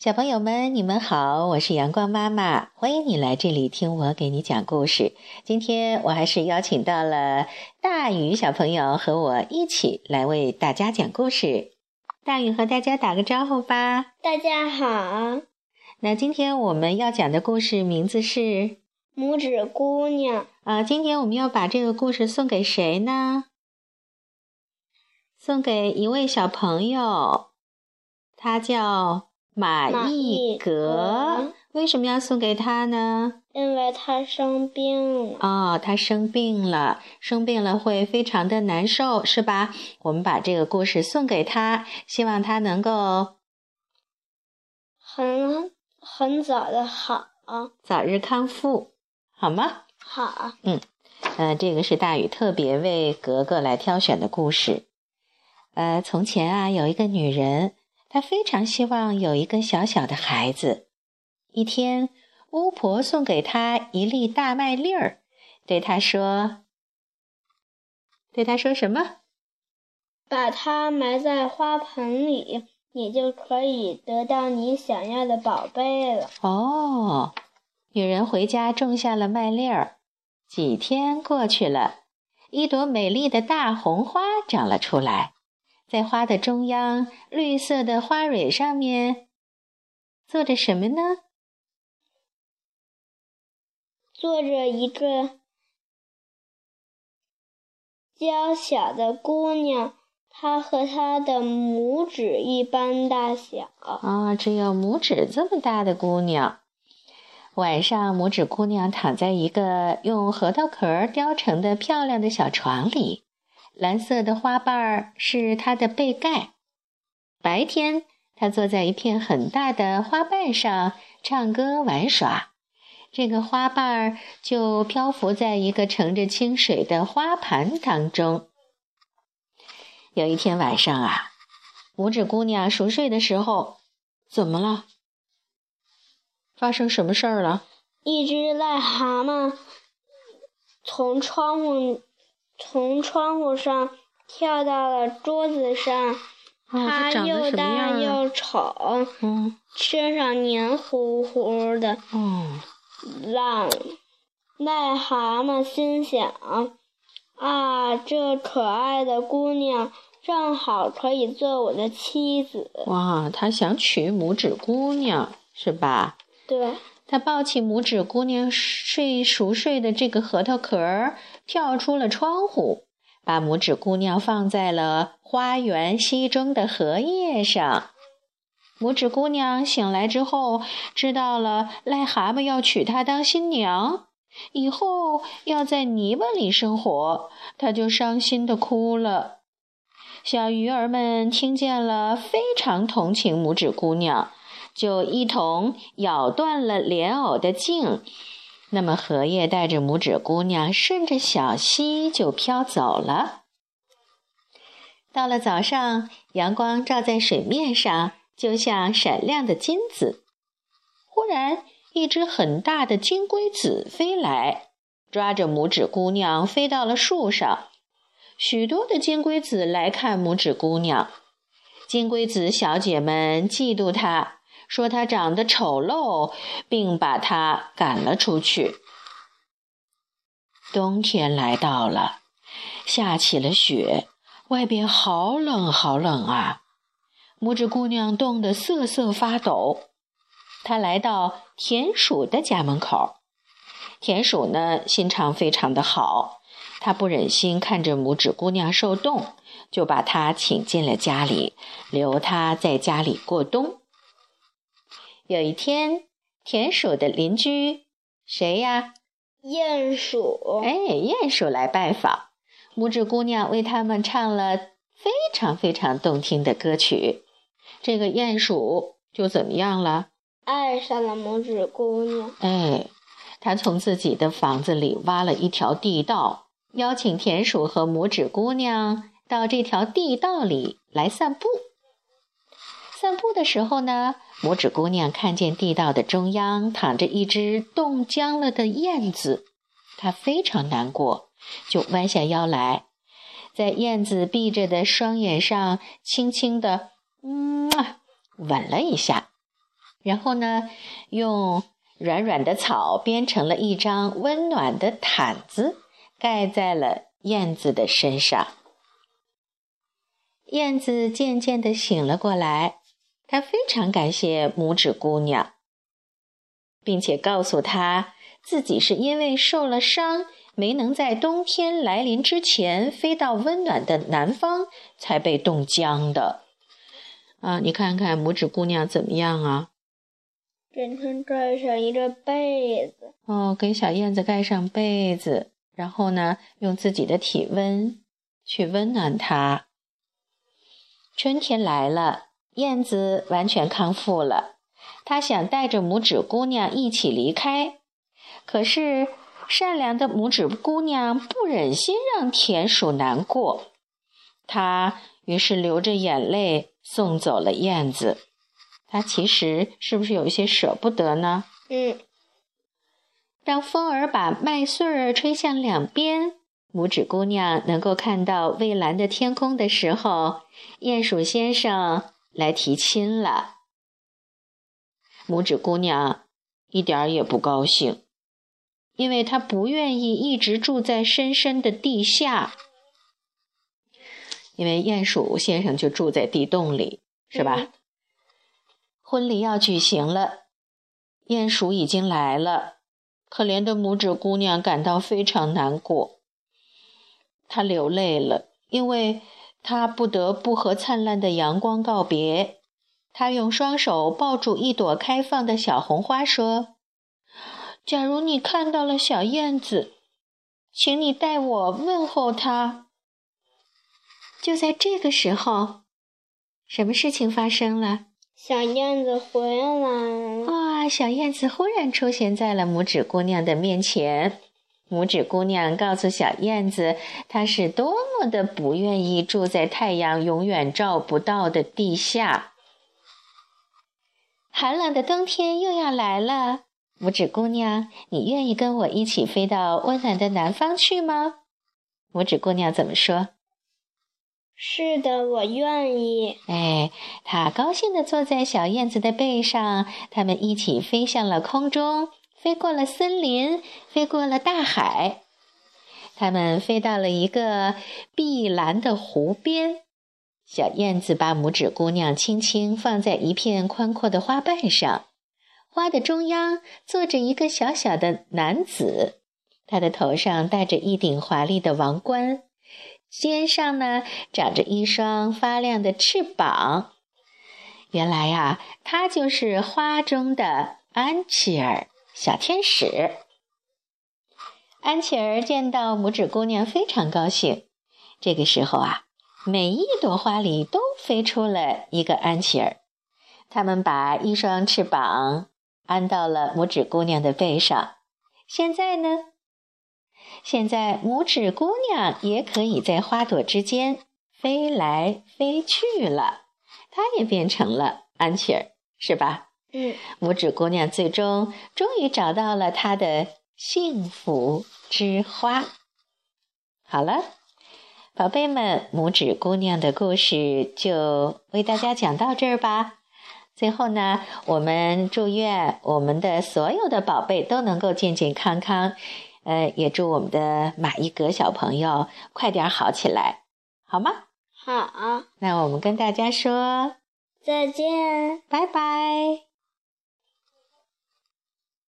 小朋友们，你们好，我是阳光妈妈，欢迎你来这里听我给你讲故事。今天我还是邀请到了大宇小朋友和我一起来为大家讲故事。大宇和大家打个招呼吧。大家好。那今天我们要讲的故事名字是拇指姑娘。今天我们要把这个故事送给谁呢？送给一位小朋友，他叫马一格。为什么要送给他呢？因为他生病了。他生病了，会非常的难受，是吧？我们把这个故事送给他，希望他能够很早的好，早日康复，好吗？好。这个是大宇特别为格格来挑选的故事。从前有一个女人，她非常希望有一个小小的孩子。一天，巫婆送给她一粒大麦粒儿，对她说什么？把它埋在花盆里，你就可以得到你想要的宝贝了。女人回家种下了麦粒儿。几天过去了，一朵美丽的大红花长了出来。在花的中央，绿色的花蕊上面坐着什么呢？坐着一个娇小的姑娘，她和她的拇指一般大小。只有拇指这么大的姑娘。晚上，拇指姑娘躺在一个用核桃壳雕成的漂亮的小床里。蓝色的花瓣是它的被盖。白天，它坐在一片很大的花瓣上唱歌玩耍，这个花瓣就漂浮在一个盛着清水的花盘当中。有一天晚上拇指姑娘熟睡的时候，怎么了？发生什么事儿了？一只癞蛤蟆从窗户上跳到了桌子上。它又大又丑，身上黏糊糊的。让癞蛤蟆心想，这可爱的姑娘正好可以做我的妻子。他想娶拇指姑娘，是吧？对。他抱起拇指姑娘熟睡的这个核桃壳儿，跳出了窗户，把拇指姑娘放在了花园溪中的荷叶上。拇指姑娘醒来之后，知道了癞蛤蟆要娶她当新娘，以后要在泥巴里生活，她就伤心地哭了。小鱼儿们听见了，非常同情拇指姑娘，就一同咬断了莲藕的茎。那么荷叶带着拇指姑娘顺着小溪就飘走了。到了早上，阳光照在水面上，就像闪亮的金子。忽然，一只很大的金龟子飞来，抓着拇指姑娘飞到了树上。许多的金龟子来看拇指姑娘，金龟子小姐们嫉妒她，说她长得丑陋，并把她赶了出去。冬天来到了，下起了雪，外边好冷好冷啊！拇指姑娘冻得瑟瑟发抖。她来到田鼠的家门口，田鼠呢，心肠非常的好，她不忍心看着拇指姑娘受冻，就把她请进了家里，留她在家里过冬。有一天，田鼠的邻居谁呀？鼹鼠。鼹鼠来拜访，拇指姑娘为他们唱了非常非常动听的歌曲。这个鼹鼠就怎么样了？爱上了拇指姑娘。他从自己的房子里挖了一条地道，邀请田鼠和拇指姑娘到这条地道里来散步。散步的时候呢，拇指姑娘看见地道的中央躺着一只冻僵了的燕子，她非常难过，就弯下腰来，在燕子闭着的双眼上轻轻地吻了一下。然后呢，用软软的草编成了一张温暖的毯子，盖在了燕子的身上。燕子渐渐地醒了过来，她非常感谢拇指姑娘，并且告诉她自己是因为受了伤，没能在冬天来临之前飞到温暖的南方，才被冻僵的。啊，你看看拇指姑娘怎么样啊？给她盖上一个被子。哦，给小燕子盖上被子，然后呢，用自己的体温去温暖它。春天来了，燕子完全康复了，她想带着拇指姑娘一起离开，可是善良的拇指姑娘不忍心让田鼠难过，她于是流着眼泪送走了燕子。她其实是不是有一些舍不得呢？让风儿把麦穗儿吹向两边，拇指姑娘能够看到蔚蓝的天空的时候，鼹鼠先生来提亲了。拇指姑娘一点也不高兴，因为她不愿意一直住在深深的地下，因为鼹鼠先生就住在地洞里，是吧？婚礼要举行了，鼹鼠已经来了，可怜的拇指姑娘感到非常难过。她流泪了，因为她不得不和灿烂的阳光告别。她用双手抱住一朵开放的小红花，说：“假如你看到了小燕子，请你代我问候她。”就在这个时候，什么事情发生了？小燕子回来了！啊，小燕子忽然出现在了拇指姑娘的面前。拇指姑娘告诉小燕子，她是多么的不愿意住在太阳永远照不到的地下。寒冷的冬天又要来了，拇指姑娘，你愿意跟我一起飞到温暖的南方去吗？拇指姑娘怎么说？是的，我愿意。哎，她高兴地坐在小燕子的背上，他们一起飞向了空中。飞过了森林，飞过了大海，他们飞到了一个碧蓝的湖边。小燕子把拇指姑娘轻轻放在一片宽阔的花瓣上，花的中央坐着一个小小的男子，他的头上戴着一顶华丽的王冠，肩上呢长着一双发亮的翅膀。原来啊，他就是花中的安琪儿小天使。安琪儿见到拇指姑娘非常高兴，这个时候啊，每一朵花里都飞出了一个安琪儿，他们把一双翅膀安到了拇指姑娘的背上。现在拇指姑娘也可以在花朵之间飞来飞去了，她也变成了安琪儿，是吧？拇指姑娘最终终于找到了她的幸福之花。好了，宝贝们，拇指姑娘的故事就为大家讲到这儿吧。最后呢，我们祝愿我们的所有的宝贝都能够健健康康，也祝我们的马一格小朋友快点好起来，好吗？好。那我们跟大家说再见，拜拜。